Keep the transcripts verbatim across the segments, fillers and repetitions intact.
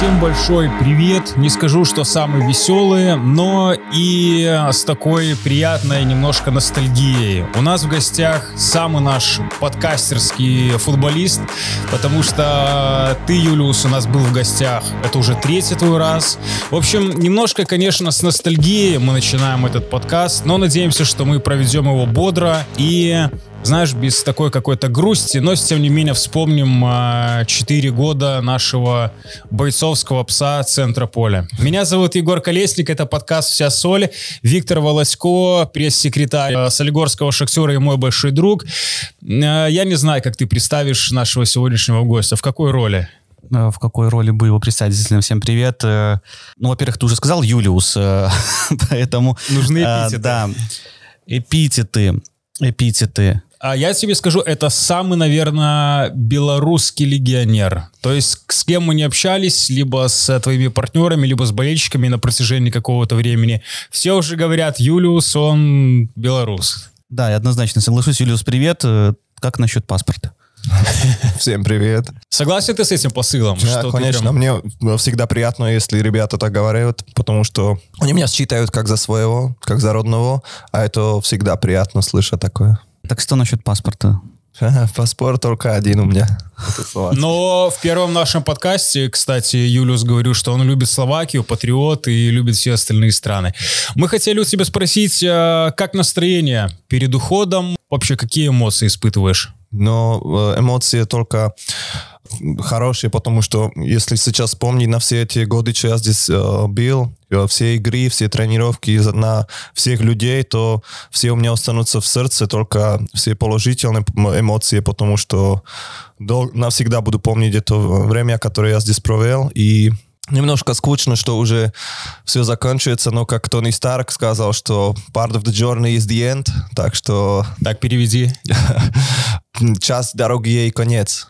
Всем большой привет. Не скажу, что самые веселые, но и с такой приятной немножко ностальгией. У нас в гостях самый наш подкастерский футболист, потому что ты, Юлиус, у нас был в гостях. Это уже третий твой раз. В общем, немножко, конечно, с ностальгией мы начинаем этот подкаст, но надеемся, что мы проведем его бодро и... знаешь, без такой какой-то грусти, но, тем не менее, вспомним четыре года нашего бойцовского пса Центрополя. Меня зовут Егор Колесник, это подкаст «Вся соль». Виктор Волосько, пресс-секретарь Солигорского «Шахтёра» и мой большой друг. Я не знаю, как ты представишь нашего сегодняшнего гостя, в какой роли? В какой роли бы его представить? Действительно, всем привет. Ну, во-первых, ты уже сказал Юлиус, поэтому... Нужны эпитеты. Да, эпитеты, эпитеты. А я тебе скажу, это самый, наверное, белорусский легионер. То есть с кем мы не общались, либо с твоими партнерами, либо с болельщиками на протяжении какого-то времени. Все уже говорят, Юлиус, он белорус. Да, я однозначно соглашусь. Юлиус, привет. Как насчет паспорта? Всем привет. Согласен ты с этим посылом? Да, что конечно. Прям... Мне всегда приятно, если ребята так говорят, потому что они меня считают как за своего, как за родного, а это всегда приятно слышать такое. Так что насчет паспорта? Паспорт только один у меня. Но в первом нашем подкасте, кстати, Юлиус говорил, что он любит Словакию, патриот и любит все остальные страны. Мы хотели у тебя спросить, как настроение перед уходом? Вообще, какие эмоции испытываешь? Но эмоции только хорошие, потому что если сейчас вспомнить на все эти годы, что я здесь э, был, все игры, все тренировки на всех людей, то все у меня останутся в сердце, только все положительные эмоции, потому что дол- навсегда буду помнить это время, которое я здесь провел, и немножко скучно, что уже все заканчивается, но как Тони Старк сказал, что part of the journey is the end, так что... Так, переведи. Часть дороги ей конец.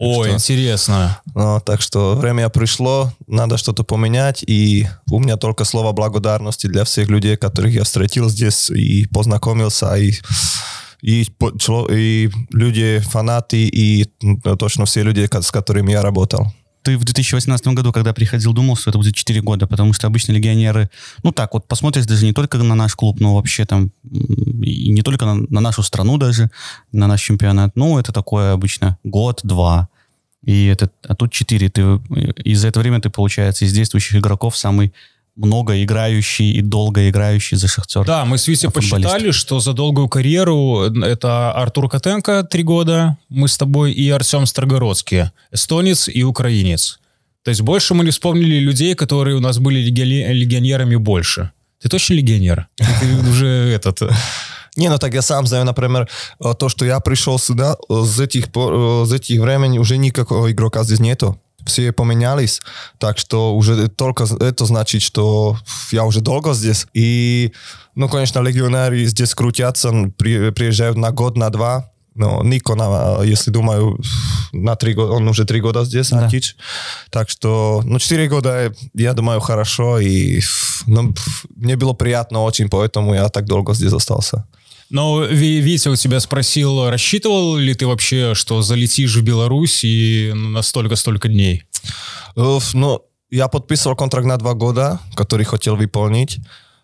Ой, что? Интересно. Ну, так что время пришло, надо что-то поменять, и у меня только слово благодарности для всех людей, которых я встретил здесь и познакомился, и... И, и люди, фанаты, и точно все люди, с которыми я работал. Ты в две тысячи восемнадцатом году, когда приходил, думал, что это будет четыре года, потому что обычно легионеры, ну так вот, посмотришь даже не только на наш клуб, но вообще там, и не только на, на нашу страну даже, на наш чемпионат, ну это такое обычно год-два, и это, а тут четыре, ты, и за это время ты, получается, из действующих игроков самый много играющий и долго играющий за «Шахтер». Да, мы с Витей посчитали, что за долгую карьеру это Артур Котенко три года, мы с тобой и Артем Строгородский, эстонец и украинец. То есть больше мы не вспомнили людей, которые у нас были легионерами больше. Ты точно легионер? Ты уже этот... Не, ну так я сам знаю, например, то, что я пришел сюда, с этих времен уже никакого игрока здесь нету. Все поменялись, так что уже только это значит, что я уже долго здесь. И, ну, конечно, легионеры здесь крутятся, приезжают на год, на два. Но Nikola, если думаю, на три года, он уже три года здесь, да. Antić. Так что, ну, четыре года, я думаю, хорошо. И, ну, мне было приятно очень, поэтому я так долго здесь остался. Но Витя у тебя спросил, рассчитывал ли ты вообще, что залетишь в Беларусь и на столько-столько дней? Ну, я подписал контракт на два года, который хотел выполнить.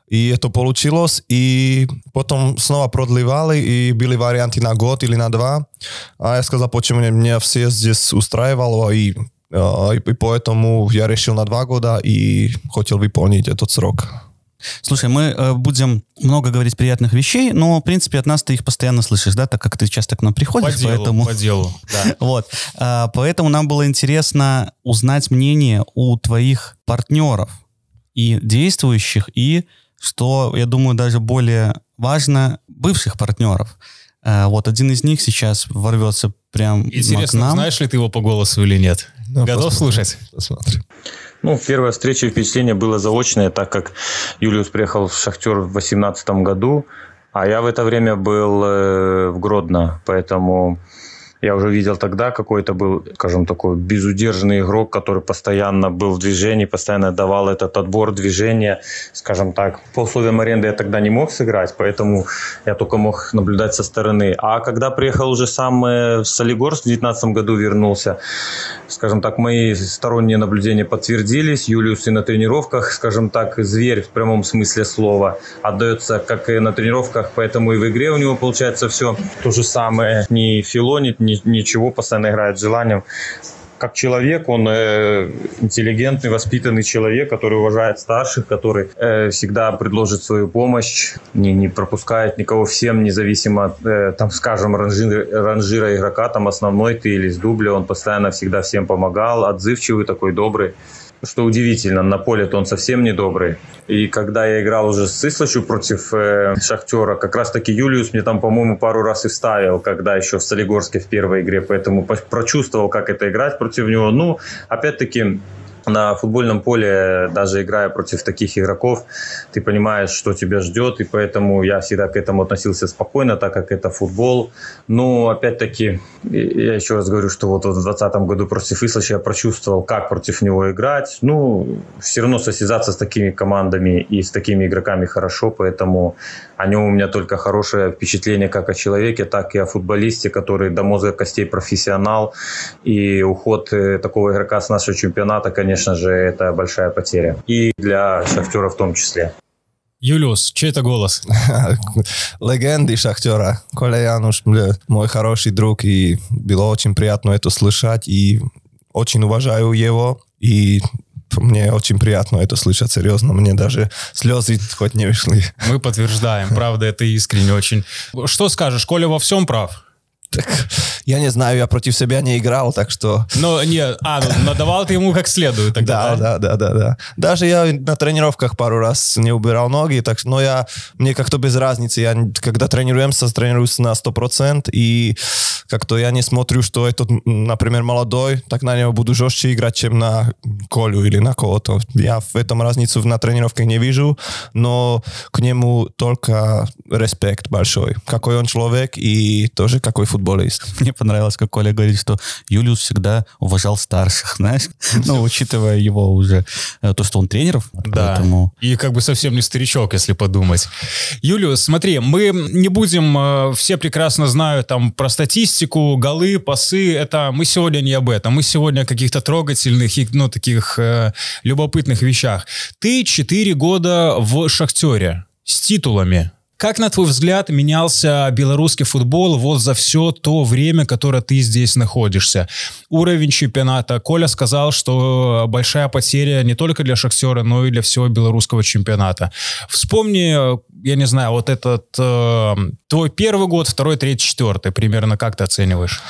И это получилось. И потом снова продлевали, и были варианты на год или на два. А я сказал, почему меня все здесь устраивало, и, и поэтому я решил на два года и хотел выполнить этот срок. Слушай, мы э, будем много говорить приятных вещей, но, в принципе, от нас ты их постоянно слышишь, да, так как ты часто к нам приходишь. По делу, поэтому... по делу, да. Вот. А, поэтому нам было интересно узнать мнение у твоих партнеров и действующих, и, что, я думаю, даже более важно, бывших партнеров. А, вот один из них сейчас ворвется прям интересно, к нам. Интересно, знаешь ли ты его по голосу или нет? Да, готов посмотрим, слушать? Посмотрим. Ну, первая встреча и впечатление было заочное, так как Юлиус приехал в «Шахтер» в две тысячи восемнадцатом году, а я в это время был в Гродно, поэтому я уже видел тогда, какой-то был, скажем, такой безудержный игрок, который постоянно был в движении, постоянно давал этот отбор движения, скажем так. По условиям аренды я тогда не мог сыграть, поэтому я только мог наблюдать со стороны. А когда приехал уже сам в Солигорск, в девятнадцатом году вернулся, скажем так, мои сторонние наблюдения подтвердились. Юлиус и на тренировках, скажем так, зверь в прямом смысле слова, отдается как и на тренировках, поэтому и в игре у него получается все то же самое. Не филонит, ни, ничего, постоянно играет желанием. Как человек, он э, интеллигентный, воспитанный человек, который уважает старших, который э, всегда предложит свою помощь, не, не пропускает никого всем, независимо от, э, там, скажем, ранжир, ранжира игрока, там основной ты или из дубля, он постоянно всегда всем помогал, отзывчивый такой, добрый. Что удивительно, на поле-то он совсем не добрый. И когда я играл уже с Ислащу против э, Шахтера, как раз-таки Юлиус мне там, по-моему, пару раз и вставил, когда еще в Солигорске в первой игре, поэтому прочувствовал, как это играть против него. Ну, опять-таки, на футбольном поле, даже играя против таких игроков, ты понимаешь, что тебя ждет, и поэтому я всегда к этому относился спокойно, так как это футбол. Но, опять-таки, я еще раз говорю, что вот в двадцатом году против Ислаща я прочувствовал, как против него играть. Ну, все равно состязаться с такими командами и с такими игроками хорошо, поэтому о нем у меня только хорошее впечатление как о человеке, так и о футболисте, который до мозга костей профессионал, и уход такого игрока с нашего чемпионата, конечно, Конечно же, это большая потеря. И для «Шахтера» в том числе. Юлиус, чей это голос? Легенды «Шахтера». Николай Януш, мой хороший друг, и было очень приятно это слышать, и очень уважаю его, и мне очень приятно это слышать, серьезно. Мне даже слезы хоть не вышли. Мы подтверждаем, правда, это искренне очень. Что скажешь, Коля во всем прав? Так, я не знаю, я против себя не играл, так что... Ну, нет, а, ну, надавал ты ему как следует тогда, да? Да, да, да, да. Даже я на тренировках пару раз не убирал ноги, так что, но я, мне как-то без разницы, я, когда тренируемся, тренируюсь на сто процентов, и как-то я не смотрю, что этот, например, молодой, так на него буду жестче играть, чем на Колю или на кого-то. Я в этом разницу на тренировке не вижу, но к нему только респект большой. Какой он человек и тоже какой футболист. Мне понравилось, как Коля говорит, что Юлиус всегда уважал старших, знаешь? Ну, учитывая его уже, то, что он тренер. Да, поэтому... и как бы совсем не старичок, если подумать. Юлиус, смотри, мы не будем, все прекрасно знают там про статистику, голы, пасы, это мы сегодня не об этом, мы сегодня о каких-то трогательных, ну, таких э, любопытных вещах. Ты четыре года в «Шахтёре» с титулами. Как, на твой взгляд, менялся белорусский футбол вот за все то время, которое ты здесь находишься? Уровень чемпионата. Коля сказал, что большая потеря не только для «Шахтера», но и для всего белорусского чемпионата. Вспомни, я не знаю, вот этот э, твой первый год, второй, третий, четвертый. Примерно как ты оцениваешь?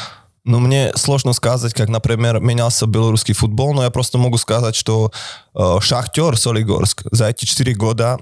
Ну, мне сложно сказать, как, например, менялся белорусский футбол, но я просто могу сказать, что э, «Шахтер» Солигорск за эти четыре года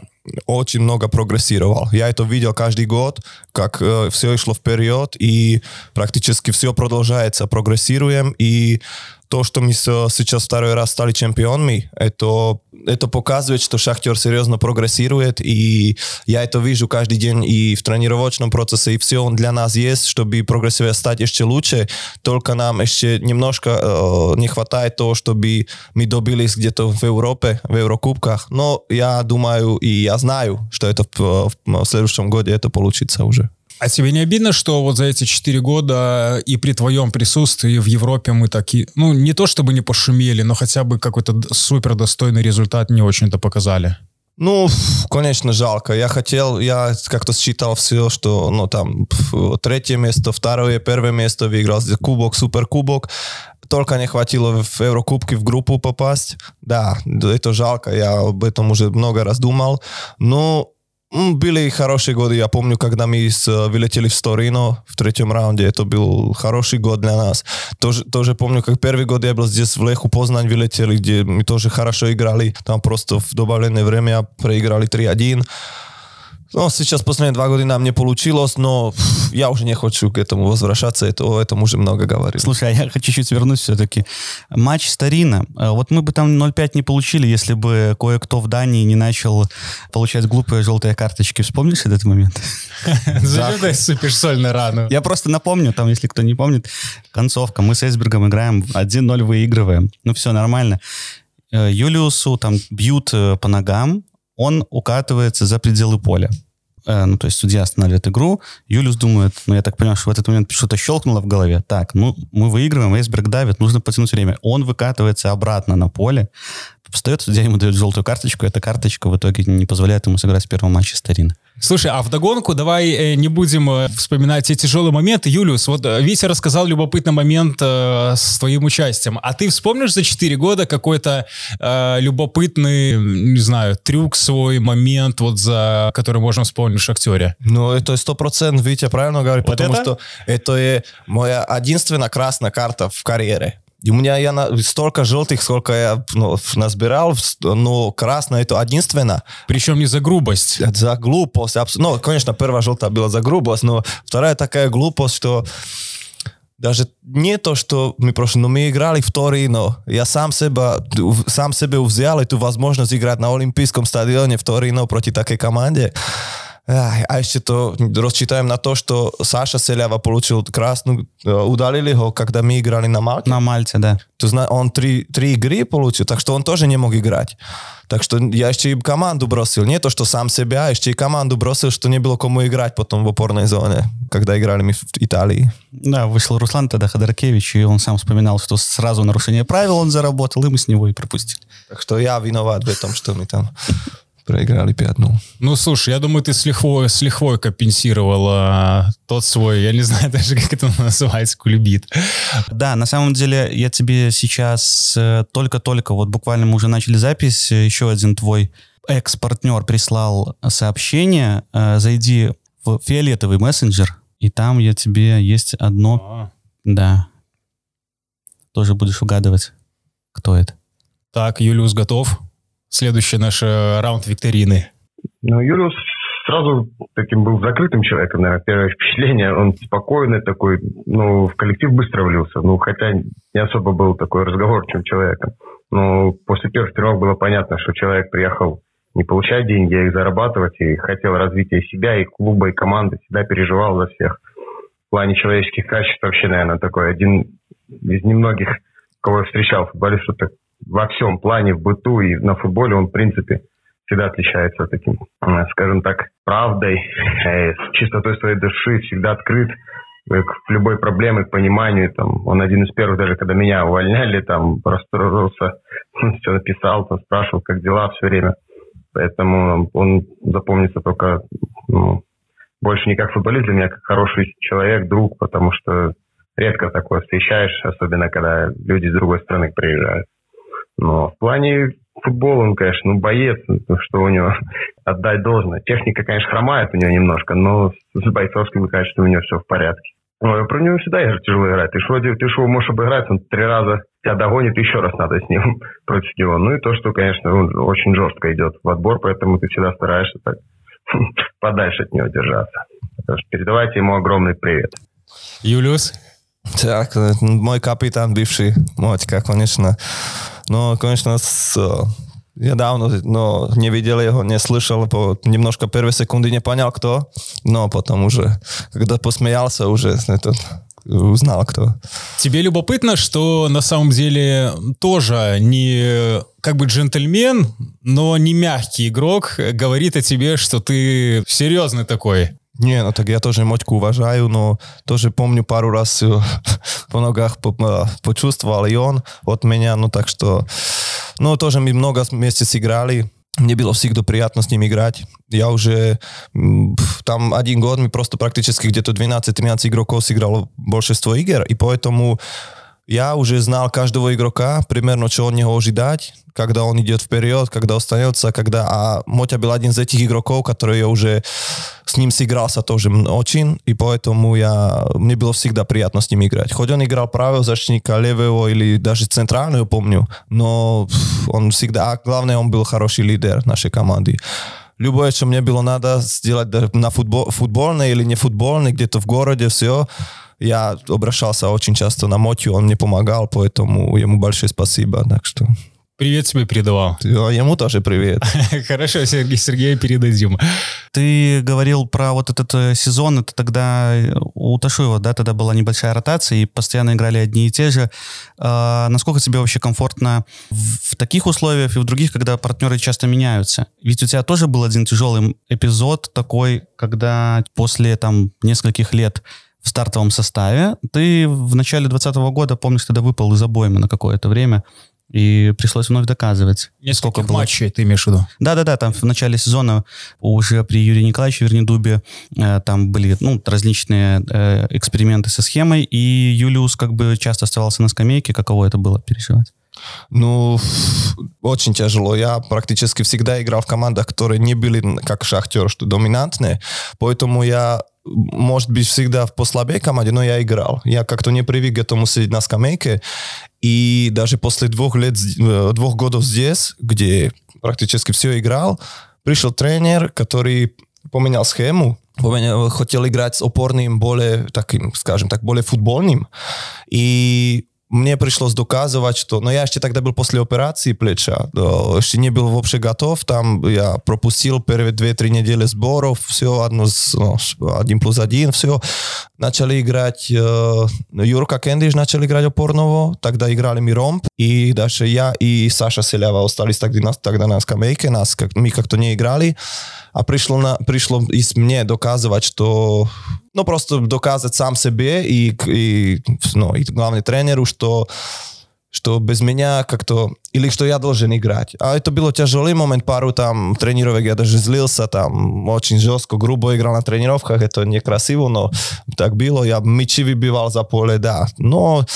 очень много прогрессировал. Я это видел каждый год, как э, все шло вперед, и практически все продолжается, прогрессируем, и то, что мы сейчас второй раз стали чемпионами, это, это показывает, что «Шахтер» серьезно прогрессирует, и я это вижу каждый день и в тренировочном процессе, и все он для нас есть, чтобы прогрессивно стать еще лучше, только нам еще немножко э, не хватает того, чтобы мы добились где-то в Европе, в Еврокубках, но я думаю, и я знаю, что это в, в следующем году это получится уже. А тебе не обидно, что вот за эти четыре года и при твоем присутствии в Европе мы такие, ну, не то чтобы не пошумели, но хотя бы какой-то супер достойный результат не очень-то показали? Ну, конечно, жалко. Я хотел, я как-то считал все, что, ну, там, третье место, второе, первое место выиграл, кубок, суперкубок. Только не хватило в Еврокубке в группу попасть. Да, это жалко, я об этом уже много раз думал. Но... были хорошие годы. Я помню, когда мы вылетели в Сторино в третьем раунде. Это был хороший год для нас. Тоже, тоже помню, как первый год я был здесь в Леху Познань вылетели, где мы тоже хорошо играли. Там просто в добавленное время проиграли три один. Ну, сейчас последние два года нам не получилось, но пфф, я уже не хочу к этому возвращаться, это, о этом уже много говорили. Слушай, а я хочу чуть-чуть вернусь все-таки. Матч с Торино. Вот мы бы там ноль пять не получили, если бы кое-кто в Дании не начал получать глупые желтые карточки. Вспомнишь этот момент? Зачем ты сыпешь соль на рану? Я просто напомню, там, если кто не помнит, концовка. Мы с Эйсбергом играем, один ноль выигрываем. Ну, все нормально. Юлиусу там бьют по ногам, он укатывается за пределы поля. Э, ну, то есть судья останавливает игру. Юлиус думает, ну, я так понимаю, что в этот момент что-то щелкнуло в голове. Так, ну, мы выигрываем, Эйсберг давит, нужно потянуть время. Он выкатывается обратно на поле, встает, судья ему дает желтую карточку, эта карточка в итоге не позволяет ему сыграть в первом матче с Торино. Слушай, а вдогонку давай э, не будем э, вспоминать те тяжелые моменты. Юлиус, вот э, Витя рассказал любопытный момент э, с твоим участием. А ты вспомнишь за четыре года какой-то э, любопытный, не знаю, трюк свой, момент, вот за который можно вспомнить в «Шахтёре»? Ну, это сто процентов, Витя правильно говорит, вот потому это? Что это э, моя единственная красная карта в карьере. И у меня я на, столько желтых, сколько я ну, насбирал, но красное это единственное. Причем не за грубость. За глупость. Абс... Ну, конечно, первая желтая была за глупость, но вторая такая глупость, что даже не то, что мы прошли, но мы играли в Торино. Я сам себя, сам себе взял эту возможность играть на Олимпийском стадионе в Торино против такой команды. А еще то рассчитаем на то, что Саша Селява получил красную, удалили его, когда мы играли на Мальте. На Мальте, да. То есть он три, три игры получил, так что он тоже не мог играть. Так что я еще и команду бросил. Не то, что сам себя, еще и команду бросил, что не было кому играть потом в опорной зоне, когда играли мы в Италии. Да, вышел Руслан тогда Ходоркевич, и он сам вспоминал, что сразу нарушение правил он заработал, и мы с него и пропустили. Так что я виноват в этом, что мы там... проиграли пять ноль. Ну, слушай, я думаю, ты с лихвой, с лихвой компенсировала тот свой, я не знаю даже, как это называется, кульбит. Да, на самом деле, я тебе сейчас только-только, вот буквально мы уже начали запись, еще один твой экс-партнер прислал сообщение, зайди в фиолетовый мессенджер, и там я тебе есть одно... А. Да. Тоже будешь угадывать, кто это. Так, Юлиус готов. Следующий наш раунд викторины. Ну, Юлиус сразу таким был закрытым человеком, наверное, первое впечатление. Он спокойный такой, ну, в коллектив быстро влился. Ну, хотя не особо был такой разговорчивым человеком. Но после первых тренировок было понятно, что человек приехал не получать деньги, а их зарабатывать. И хотел развития себя, и клуба, и команды. Всегда переживал за всех. В плане человеческих качеств вообще, наверное, такой один из немногих, кого я встречал, футболистов так. Во всем плане, в быту и на футболе он, в принципе, всегда отличается таким, скажем так, правдой, э, чистотой своей души, всегда открыт к любой проблеме, к пониманию. Там, он один из первых, даже когда меня увольняли, там, расстроился, все написал, там, спрашивал, как дела все время. Поэтому он запомнится только, ну, больше не как футболист для меня, как хороший человек, друг, потому что редко такое встречаешь, особенно когда люди с другой страны приезжают. Но в плане футбола он, конечно, ну, боец, что у него отдать должно. Техника, конечно, хромает у него немножко, но с бойцовскими качествами у него все в порядке. Ну, про него всегда я же тяжело играть. Ты что, ты что можешь обыграть, он три раза тебя догонит, еще раз надо с ним против него. Ну и то, что, конечно, он очень жестко идет в отбор, поэтому ты всегда стараешься так подальше от него держаться. Потому что передавайте ему огромный привет. Юлиус? Так, мой капитан бывший, Мотика, конечно. Но, конечно, с, я давно но не видел его, не слышал. По, немножко первые секунды не понял, кто. Но потом уже, когда посмеялся, уже это, узнал, кто. Тебе любопытно, что на самом деле тоже не... как бы джентльмен, но не мягкий игрок говорит о тебе, что ты серьезный такой. Не, ну так я тоже Мотьку уважаю, но тоже помню пару раз по ногах почувствовал и он от меня, ну так что... Ну тоже мы много вместе сыграли, мне было всегда приятно с ним играть. Я уже там один год, мы просто практически где-то двенадцать-тринадцать игроков сыграло большинство игр, и поэтому я уже знал каждого игрока, примерно, чего от него ожидать, когда он идет вперед, когда остается, когда... А Мотя был один из этих игроков, который я уже с ним сыгрался тоже очень, и поэтому я... мне было всегда приятно с ним играть. Хоть он играл правого защитника, левого или даже центрального, помню, но он всегда... А главное, он был хороший лидер нашей команды. любое, что мне было надо сделать на футбол, футбольной или не футбольной, где-то в городе, все. Я обращался очень часто на Мотю, он мне помогал, поэтому ему большое спасибо. Так что... Привет тебе передавал. Ему тоже привет. Хорошо, Сергей, Сергею передадим. Ты говорил про вот этот сезон, это тогда у Ташуева, да, тогда была небольшая ротация, и постоянно играли одни и те же. А насколько тебе вообще комфортно в таких условиях и в других, когда партнеры часто меняются? Ведь у тебя тоже был один тяжелый эпизод такой, когда после там нескольких лет в стартовом составе ты в начале двадцатого года, помнишь, тогда выпал из обоймы на какое-то время, и пришлось вновь доказывать. Несколько матчей ты имеешь в виду? Да-да-да, там в начале сезона уже при Юрии Николаевиче Вернидубе э, там были ну, различные э, эксперименты со схемой, и Юлиус как бы часто оставался на скамейке. Каково это было переживать? Ну, очень тяжело. Я практически всегда играл в командах, которые не были, как «Шахтер», что доминантные, поэтому я... может быть, всегда в послабее команде, но я играл. Я как-то не привык к этому сидеть на скамейке. И даже после двух лет, двух годов здесь, где практически все играл, пришел тренер, который поменял схему, поменял, хотел играть с опорным, более, таким, скажем так, более футбольным. И мне пришлось доказывать, что... Но я еще тогда был после операции плеча. Еще не был вообще готов. Там я пропустил первые две-три недели сборов. Все, одно, один плюс один, все. Начали играть... Юрка Кендиш начал играть опорного. Тогда играли мы ромб. И дальше я и Саша Селява остались тогда, тогда на скамейке. Нас, как, мы как-то не играли. А пришло, на, пришло мне доказывать, что... Ну, просто доказать сам себе и, и, ну, и главному тренеру, что, что без меня как-то... Или что я должен играть. А это был тяжелый момент, пару там тренировок я даже злился, там очень жестко, грубо играл на тренировках, это некрасиво, но так было. Я мячи выбивал за поле, да. Но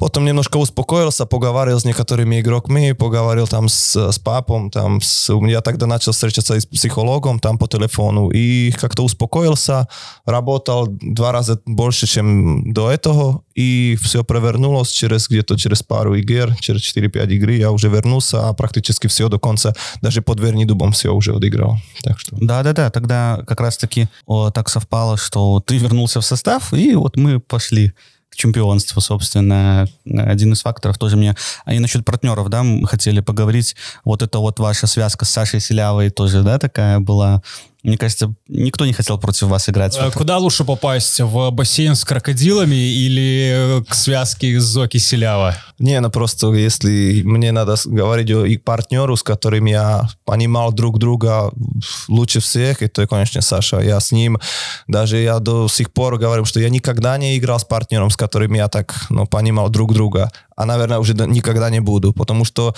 потом немножко успокоился, поговорил с некоторыми игроками, поговорил там с, с папом, там с, я тогда начал встречаться с психологом там по телефону и как-то успокоился, работал два раза больше, чем до этого, и все провернулось через где-то через пару игр, через четыре-пять игр я уже вернулся, а практически все до конца, даже под Вернидубом все уже отыграл. Так что... Да-да-да, тогда как раз-таки о, так совпало, что ты вернулся в состав, и вот мы пошли к чемпионству, собственно, один из факторов тоже мне. А и насчет партнеров, да, мы хотели поговорить. Вот это вот ваша связка с Сашей Селявой тоже, да, такая была. Мне кажется, никто не хотел против вас играть. А куда лучше попасть? В бассейн с крокодилами или к связке Сзоке-Селява? Не, ну просто если мне надо говорить о партнеру, с которым я понимал друг друга лучше всех, это, конечно, Саша. Я с ним, даже я до сих пор говорю, что я никогда не играл с партнером, с которым я так, ну, понимал друг друга. А, наверное, уже никогда не буду, потому что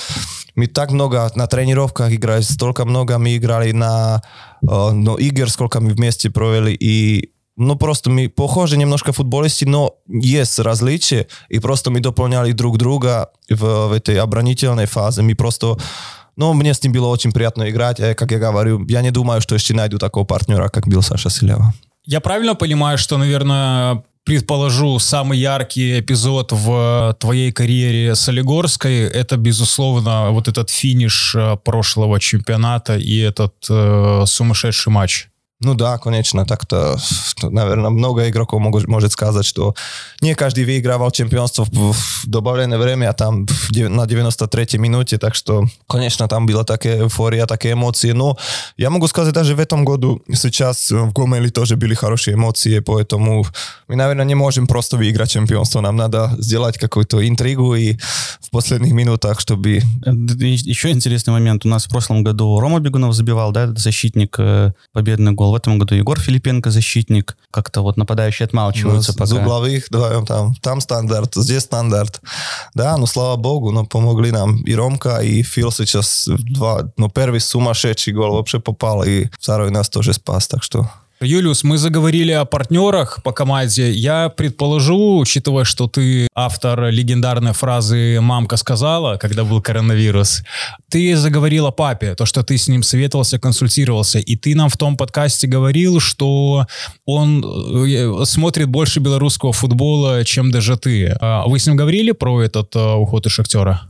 мы так много на тренировках играли, столько много мы играли на... Но игр, сколько мы вместе провели, и ну просто мы похожи немножко футболисты, но есть различия, и просто мы дополняли друг друга в, в этой оборонительной фазе. Мы просто, ну, мне с ним было очень приятно играть, как я говорю, я не думаю, что еще найду такого партнера, как был Саша Селява. Я правильно понимаю, что, наверное, предположу, самый яркий эпизод в твоей карьере солигорской, это, безусловно, вот этот финиш прошлого чемпионата и этот э, сумасшедший матч. Ну да, конечно, так-то, наверное, много игроков могут, может сказать, что не каждый выигрывал чемпионство в добавленное время, а там на девяносто третьей минуте, так что, конечно, там была такая эйфория, такие эмоции, но я могу сказать, даже в этом году сейчас в Гомеле тоже были хорошие эмоции, поэтому мы, наверное, не можем просто выиграть чемпионство, нам надо сделать какую-то интригу и в последних минутах, чтобы... Еще интересный момент, у нас в прошлом году Рома Беганов забивал, да, защитник, победный гол. В этом году Егор Филипенко, защитник, как-то вот нападающие отмалчиваются. Ну, с угловых вдвоем там, там стандарт, здесь стандарт. Да, ну слава богу, но помогли нам и Ромка, и Фил сейчас два, ну первый сумасшедший гол вообще попал, и второй нас тоже спас, так что... Юлиус, мы заговорили о партнерах по команде. Я предположу, учитывая, что ты автор легендарной фразы «Мамка сказала», когда был коронавирус, ты заговорил о папе, то, что ты с ним советовался, консультировался, и ты нам в том подкасте говорил, что он смотрит больше белорусского футбола, чем даже ты. Вы с ним говорили про этот уход из «Шахтера»?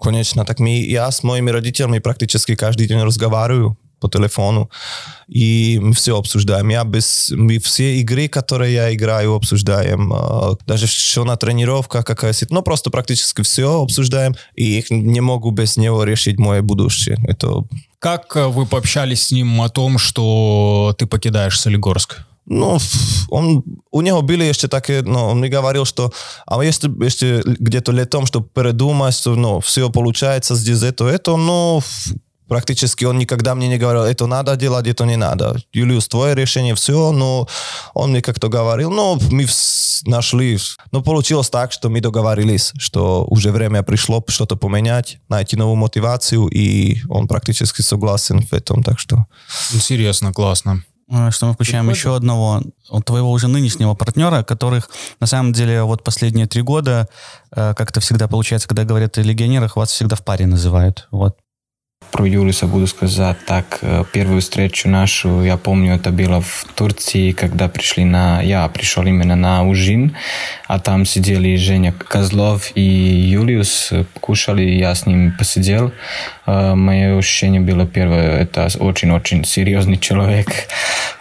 Конечно, так мы, я с моими родителями практически каждый день разговариваю. по телефону, и мы все обсуждаем. Я без, мы все игры, которые я играю, обсуждаем. Даже что на тренировках, какая ситуация. Ну, просто практически все обсуждаем, и не могу без него решить мое будущее. Это... Как вы пообщались с ним о том, что ты покидаешь Солигорск? Ну, он, у него были еще такие, ну, он мне говорил, что, а если, если где-то летом, что передумать, что, ну, все получается здесь, это, это, ну, практически он никогда мне не говорил, это надо делать, это не надо. Юлиус, твое решение, все, но он мне как-то говорил, ну, мы нашли, но получилось так, что мы договорились, что уже время пришло что-то поменять, найти новую мотивацию, и он практически согласен в этом, так что... Интересно, классно. Что мы включаем еще одного твоего уже нынешнего партнера, которых на самом деле вот последние три года как-то всегда получается, когда говорят о легионерах, вас всегда в паре называют. Вот. Про Юлиуса буду сказать так. Первую встречу нашу, я помню, это было в Турции, когда пришли на... Я пришел именно на ужин, а там сидели Женя Козлов и Юлиус, кушали, я с ним посидел. Мое ощущение было первое, это очень-очень серьезный человек.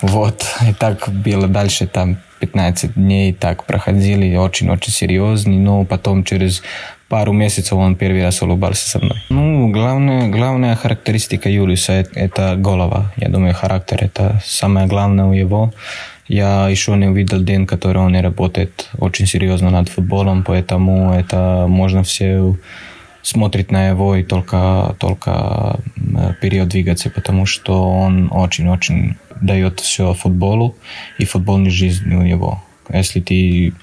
Вот. И так было дальше, там пятнадцать дней так проходили, очень-очень серьезный, но потом через... пару месяцев он первый раз улыбался со мной. Ну, главная, главная характеристика Юлиуса – это голова. Я думаю, характер – это самое главное у его. Я еще не увидел день, который он не работает очень серьезно над футболом, поэтому это можно все смотреть на его и только, только вперед двигаться, потому что он очень-очень дает все футболу и футбольной жизни у него. Если ты...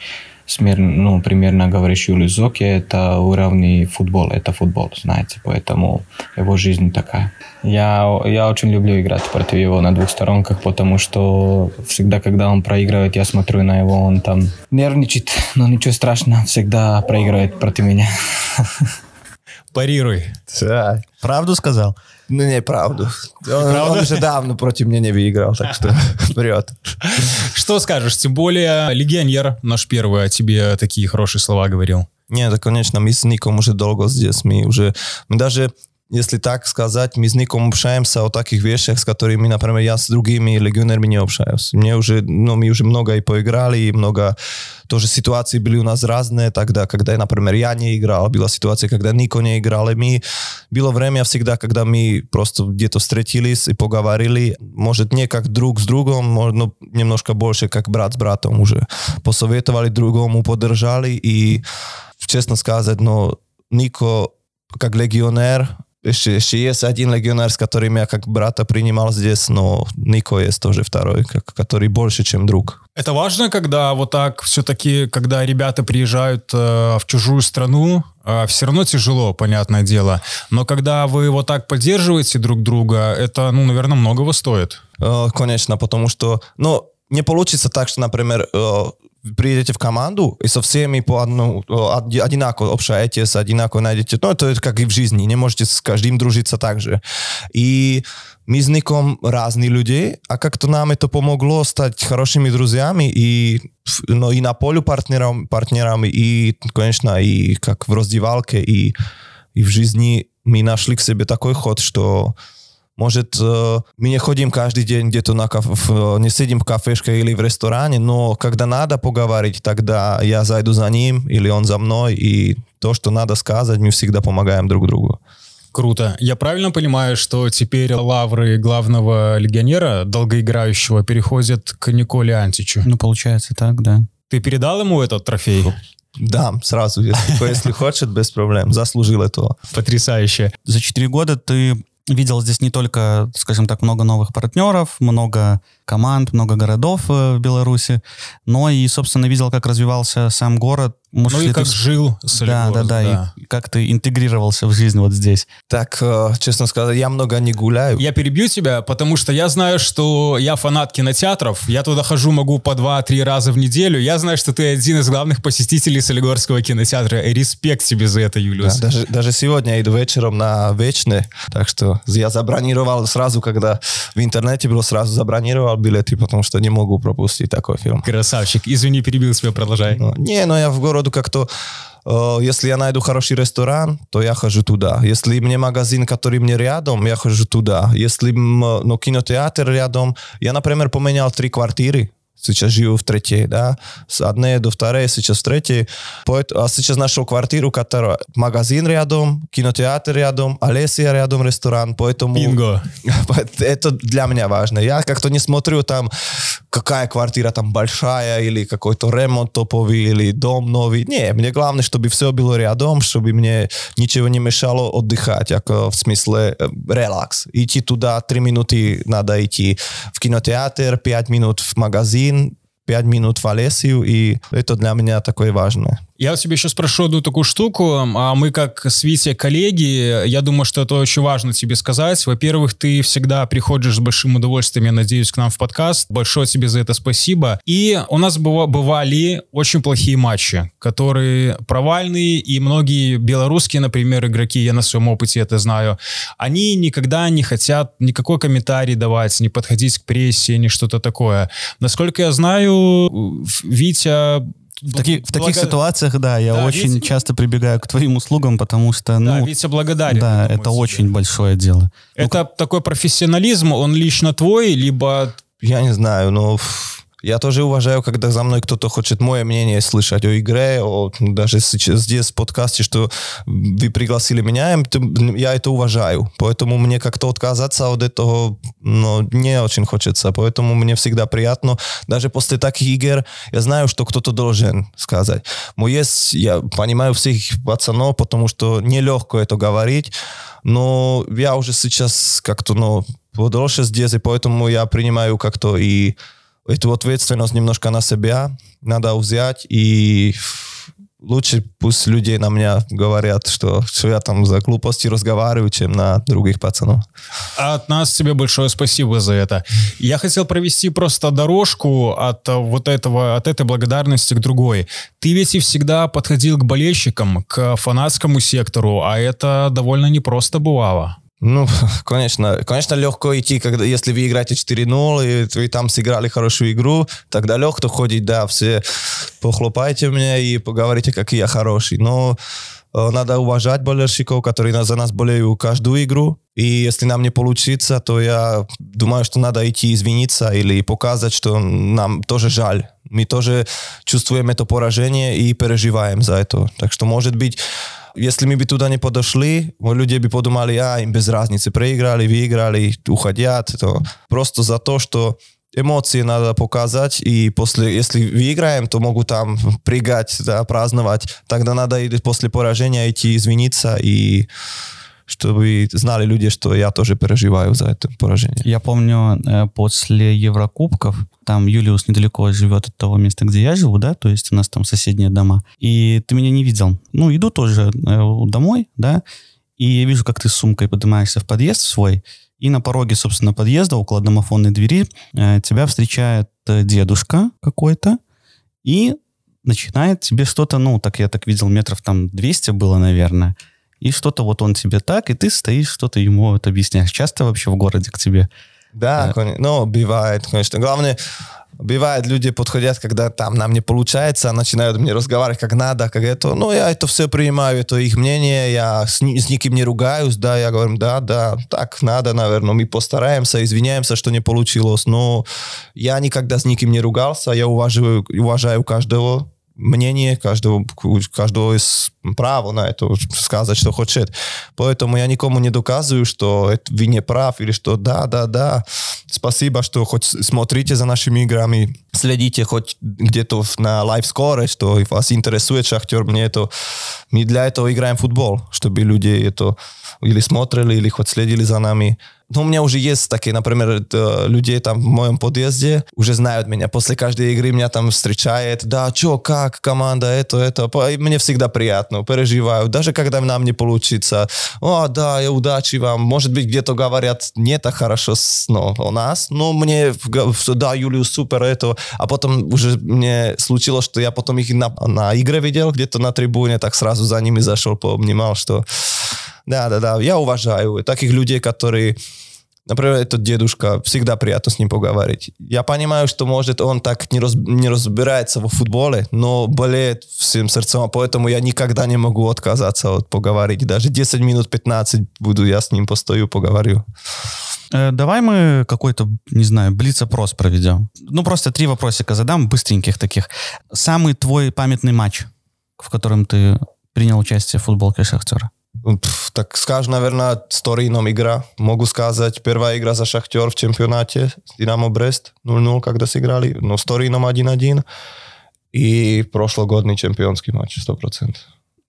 Ну, примерно говоришь, Юлиус Сзоке, это уровень футбола, это футбол, знаете, поэтому его жизнь такая. Я, я очень люблю играть против его на двух сторонках, потому что всегда, когда он проигрывает, я смотрю на его, он там нервничает, но ничего страшного, всегда проигрывает против меня. Парируй. Да. Правду сказал? Ну, не, правду. Он, он уже давно против меня не выиграл, так что вперед. Что скажешь? Тем более легионер наш первый о тебе такие хорошие слова говорил. Нет, конечно, мы с Ником уже долго здесь. Мы уже, мы даже, если так сказать, мы с Ником общаемся о таких вещах, с которыми, например, я с другими легионерами не общаюсь. Мне уже, ну, мы уже много и поиграли, и много... Тоже ситуации были у нас разные тогда, когда, например, я не играл, была ситуация, когда Нико не играл, и мы, было время всегда, когда мы просто где-то встретились и поговорили, может, не как друг с другом, может, но немножко больше, как брат с братом уже. Посоветовали другому, поддержали, и, честно сказать, но Нико, как легионер, еще, еще есть один легионер, с которым я как брата принимал здесь, но Нико есть тоже второй, который больше, чем друг. Это важно, когда вот так все-таки, когда ребята приезжают э, в чужую страну, э, все равно тяжело, понятное дело. Но когда вы вот так поддерживаете друг друга, это, ну, наверное, многого стоит. Э, конечно, потому что, ну, не получится так, что, например... Э, приедете в команду и со всеми по одному, одинаково общаетесь, одинаково найдете. Ну, это как и в жизни. Не можете с каждым дружиться так же. И мы с Ником разные люди, а как-то нам это помогло стать хорошими друзьями и, ну, и на поле партнером, партнерами, и, конечно, и как в раздевалке, и, и в жизни мы нашли к себе такой ход, что... Может, мы не ходим каждый день где-то на кафе, не сидим в кафешке или в ресторане, но когда надо поговорить, тогда я зайду за ним или он за мной, и то, что надо сказать, мы всегда помогаем друг другу. Круто. Я правильно понимаю, что теперь лавры главного легионера, долгоиграющего, переходят к Николе Античу? Ну, получается так, да. Ты передал ему этот трофей? Да, сразу, если, если хочет, без проблем. Заслужил этого. Потрясающе. За четыре года ты... Видел здесь не только, скажем так, много новых партнеров, много команд, много городов в Беларуси, но и, собственно, видел, как развивался сам город. Может, ну и как ты... жил Солигорск. Да, да, да, да. И как ты интегрировался в жизнь вот здесь. Так, честно сказать, я много не гуляю. Я перебью тебя, потому что я знаю, что я фанат кинотеатров. Я туда хожу, могу по два-три раза в неделю. Я знаю, что ты один из главных посетителей Солигорского кинотеатра. Респект тебе за это, Юлиус. Да, даже, даже сегодня я иду вечером на Вечный. Так что я забронировал сразу, когда в интернете было, сразу забронировал билеты, потому что не могу пропустить такой фильм. Красавчик. Извини, перебил тебя, продолжай. Ну, не, но я в городу как-то Если я найду хороший ресторан, то я хожу туда. Если мне магазин, который мне рядом, я хожу туда. Если ну, кинотеатр рядом, я, например, поменял три квартиры. Сейчас живу в третьей, да, с одной до второй, сейчас в третьей. А сейчас нашел квартиру, которая магазин рядом, кинотеатр рядом, Олеся рядом, ресторан, поэтому... Бинго! Это для меня важно. Я как-то не смотрю там, какая квартира там большая, или какой-то ремонт топовый, или дом новый. Не, мне главное, чтобы все было рядом, чтобы мне ничего не мешало отдыхать, как в смысле релакс. Идти туда, три минуты надо идти в кинотеатр, пять минут в магазин, пять минут в Олесию, и это для меня такое важное. Я тебе еще спрошу одну такую штуку. А мы как с Витей коллеги, я думаю, что это очень важно тебе сказать. Во-первых, ты всегда приходишь с большим удовольствием, я надеюсь, к нам в подкаст. Большое тебе за это спасибо. И у нас бывали очень плохие матчи, которые провальные, и многие белорусские, например, игроки, я на своем опыте это знаю, они никогда не хотят никакой комментарий давать, не подходить к прессе, не что-то такое. Насколько я знаю, Витя... В, таки, в таких Благ... ситуациях, да, я да, очень ведь... часто прибегаю к твоим услугам, потому что... Ну, да, Витя благодарен. Да, это себе. Очень большое дело. Это ну, такой профессионализм, он лично твой, либо... Я не знаю, но... Я тоже уважаю, когда за мной кто-то хочет мое мнение слышать о игре, о, даже сейчас здесь в подкасте, что вы пригласили меня, я это уважаю. Поэтому мне как-то отказаться от этого ну, не очень хочется. Поэтому мне всегда приятно. Даже после таких игр я знаю, что кто-то должен сказать. Но есть, я понимаю всех пацанов, потому что нелегко это говорить, но я уже сейчас как-то ну, подольше здесь, и поэтому я принимаю как-то и... Эту ответственность немножко на себя надо взять, и лучше пусть люди на меня говорят, что, что я там за глупости разговариваю, чем на других пацанов. От нас тебе большое спасибо за это. Я хотел провести просто дорожку от вот этого, от этой благодарности к другой. Ты ведь и всегда подходил к болельщикам, к фанатскому сектору, а это довольно непросто бывало. Ну, конечно, конечно, легко идти, когда, если вы играете четыре ноль, и вы там сыграли хорошую игру, тогда легко ходить, да, все похлопайте мне и поговорите, какие я хороший. Но э, надо уважать болельщиков, которые за нас болеют каждую игру. И если нам не получится, то я думаю, что надо идти извиниться или показать, что нам тоже жаль. Мы тоже чувствуем это поражение и переживаем за это. Так что, может быть... Если мы бы туда не подошли, люди бы подумали, а, им без разницы, проиграли, выиграли, уходят. То просто за то, что эмоции надо показать, и после, если выиграем, то могут там прыгать, да, праздновать. Тогда надо и после поражения идти извиниться, и чтобы знали люди, что я тоже переживаю за это поражение. Я помню, после Еврокубков, там Юлиус недалеко живет от того места, где я живу, да, то есть у нас там соседние дома, и ты меня не видел. Ну, иду тоже домой, да, и я вижу, как ты с сумкой поднимаешься в подъезд свой, и на пороге, собственно, подъезда, около домофонной двери, тебя встречает дедушка какой-то и начинает тебе что-то, ну, так я так видел, метров там двести было, наверное, и что-то вот он тебе так, и ты стоишь, что-то ему вот объясняешь. Часто вообще в городе к тебе? Да, да. Ну, бывает, конечно. Главное, бывает, люди подходят, когда там нам не получается, начинают мне разговаривать как надо, как это. Ну, я это все принимаю, это их мнение, я с, ни, с никем не ругаюсь, да, я говорю, да, да, так надо, наверное, мы постараемся, извиняемся, что не получилось. Но я никогда с никем не ругался, я уважаю, уважаю каждого, мнение каждого, каждого из права на это, сказать, что хочет. Поэтому я никому не доказываю, что вы не прав, или что да, да, да, спасибо, что хоть смотрите за нашими играми, следите хоть где-то на лайв-скоре, что вас интересует Шахтер, мне это... Мы для этого играем в футбол, чтобы люди это или смотрели, или хоть следили за нами. Ну, у меня уже есть такие, например, людей там в моем подъезде, уже знают меня. После каждой игры меня там встречает. Да, что, как, команда, это, это. И мне всегда приятно, переживаю. Даже когда нам не получится. О, да, и удачи вам. Может быть, где-то говорят не так хорошо ну, о нас. Но мне, да, Юлиус, супер, это. А потом уже мне случилось, что я потом их на, на игре видел, где-то на трибуне, так сразу за ними зашел, пообнимал, что... Да, да, да, я уважаю таких людей, которые Например, этот дедушка, всегда приятно с ним поговорить. Я понимаю, что, может, он так не, раз, не разбирается во футболе, но болеет всем сердцем, поэтому я никогда не могу отказаться от поговорить. Даже десять минут, пятнадцать буду, я с ним постою, поговорю. Давай мы какой-то, не знаю, блиц-опрос проведем. Ну, просто три вопросика задам, быстреньких таких. Самый твой памятный матч, в котором ты принял участие в футболке «Шахтёра»? Так скажу, наверное, с Торином игра. Могу сказать, первая игра за «Шахтёр» в чемпионате с «Динамо Брест» ноль ноль, когда сыграли, но с Торином один один. И прошлогодний чемпионский матч, сто процентов.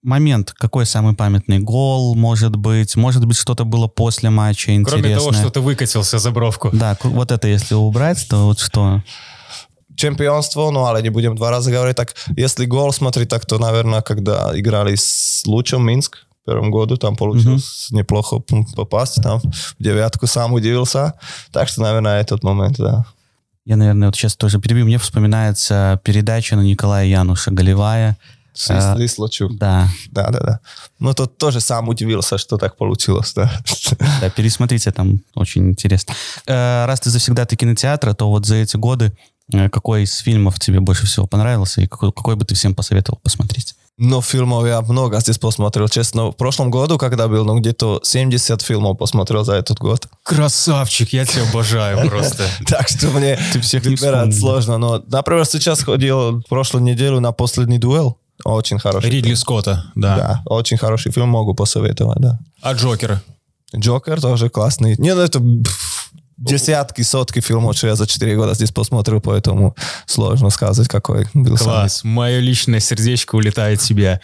Момент, какой самый памятный? Гол, может быть, может быть, что-то было после матча интересное. Кроме того, что ты выкатился за бровку. Да, вот это если убрать, то вот что... Чемпионство, ну, але не будем два раза говорить. Так, если гол смотреть, так то, наверное, когда играли с Лучом Минск, в первом году, там получилось mm-hmm. неплохо попасть, там в девятку сам удивился. Так что, наверное, этот момент, да. Я, наверное, вот сейчас тоже перебью. Мне вспоминается передача на Николая Януша, голевая. С а, Ислачу. Да. Да, да, да. Ну, тот тоже сам удивился, что так получилось, да. Да, пересмотрите, там очень интересно. Раз ты завсегдатый кинотеатра, то вот за эти годы какой из фильмов тебе больше всего понравился и какой, какой бы ты всем посоветовал посмотреть? Ну, фильмов я много здесь посмотрел, честно. В прошлом году, когда был, ну, где-то семьдесят фильмов посмотрел за этот год. Красавчик, я тебя обожаю просто. Так что мне выбирать сложно. Но, например, сейчас ходил прошлую неделю на «Последний дуэль». Очень хороший фильм. Ридли Скотта, да. Да, очень хороший фильм, могу посоветовать, да. А «Джокер»? «Джокер» тоже классный. Не, ну это... Десятки, сотки фильмов, что я за четыре года здесь посмотрел, поэтому сложно сказать, какой был самый. Класс, сам. Мое личное сердечко улетает тебе.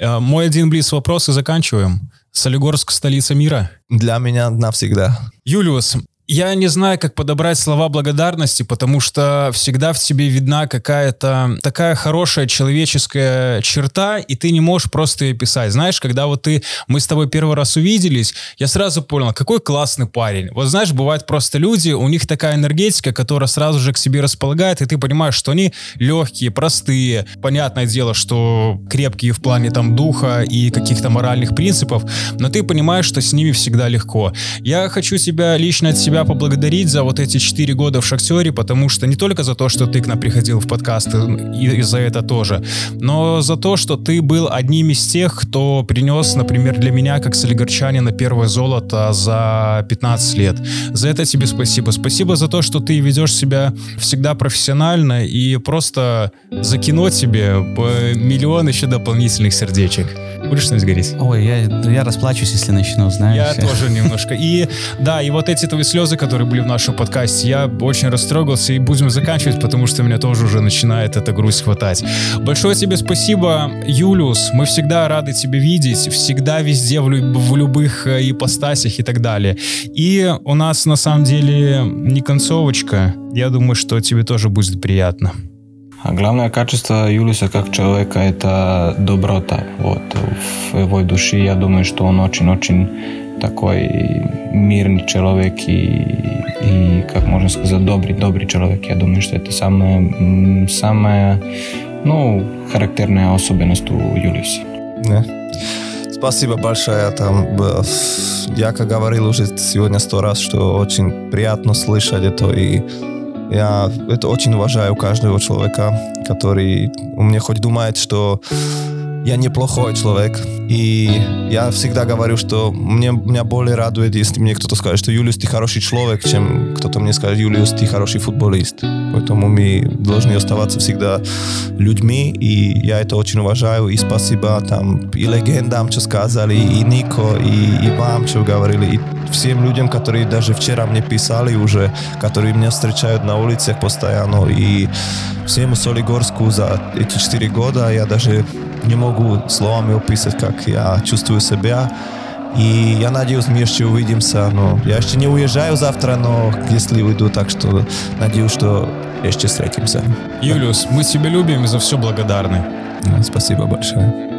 Мой один близ вопрос и заканчиваем. Солигорск – столица мира? Для меня навсегда. Юлиус, я не знаю, как подобрать слова благодарности, потому что всегда в тебе видна какая-то такая хорошая человеческая черта, и ты не можешь просто ее писать. Знаешь, когда вот ты, мы с тобой первый раз увиделись, я сразу понял, какой классный парень. Вот знаешь, бывают просто люди, у них такая энергетика, которая сразу же к себе располагает, и ты понимаешь, что они легкие, простые. Понятное дело, что крепкие в плане там духа и каких-то моральных принципов, но ты понимаешь, что с ними всегда легко. Я хочу тебя лично от себя поблагодарить за вот эти четыре года в «Шахтёре», потому что не только за то, что ты к нам приходил в подкасты, и за это тоже, но за то, что ты был одним из тех, кто принес, например, для меня, как солигорчанина, первое золото за пятнадцать лет. За это тебе спасибо. Спасибо за то, что ты ведешь себя всегда профессионально, и просто за кино тебе миллион еще дополнительных сердечек. Будешь что-нибудь говорить? Ой, я, я расплачусь, если начну, знаешь. Я тоже немножко. И да, и вот эти твои слезы, которые были в нашем подкасте, я очень растрогался, и будем заканчивать, потому что меня тоже уже начинает эта грусть хватать. Большое тебе спасибо, Юлиус. Мы всегда рады тебя видеть, всегда везде, в, люб- в любых ипостасях и так далее. И у нас на самом деле не концовочка. Я думаю, что тебе тоже будет приятно. А главное качество Юлиуса как человека – это доброта. Вот. В его душе, я думаю, что он очень-очень такой мирный человек и, и, как можно сказать, добрый, добрый человек. Я думаю, что это самая, самая ну, характерная особенность у Юлиуса. Спасибо большое. Там, я, как говорил уже сегодня сто раз, что очень приятно слышать это. И я это очень уважаю каждого человека, который у меня хоть думает, что... Я неплохой человек, и я всегда говорю, что мне, меня более радует, если мне кто-то скажет, что Юлиус, ты хороший человек, чем кто-то мне скажет, Юлиус, ты хороший футболист. Поэтому мы должны оставаться всегда людьми, и я это очень уважаю, и спасибо там и легендам, что сказали, и Нико, и, и вам, что говорили, и всем людям, которые даже вчера мне писали уже, которые меня встречают на улицах постоянно, и всем Солигорску за эти четыре года я даже не могу словами описать, как я чувствую себя. И я надеюсь, мы еще увидимся. Но я еще не уезжаю завтра, но если уйду, так что надеюсь, что еще встретимся. Юлиус, мы тебя любим и за все благодарны. Спасибо большое.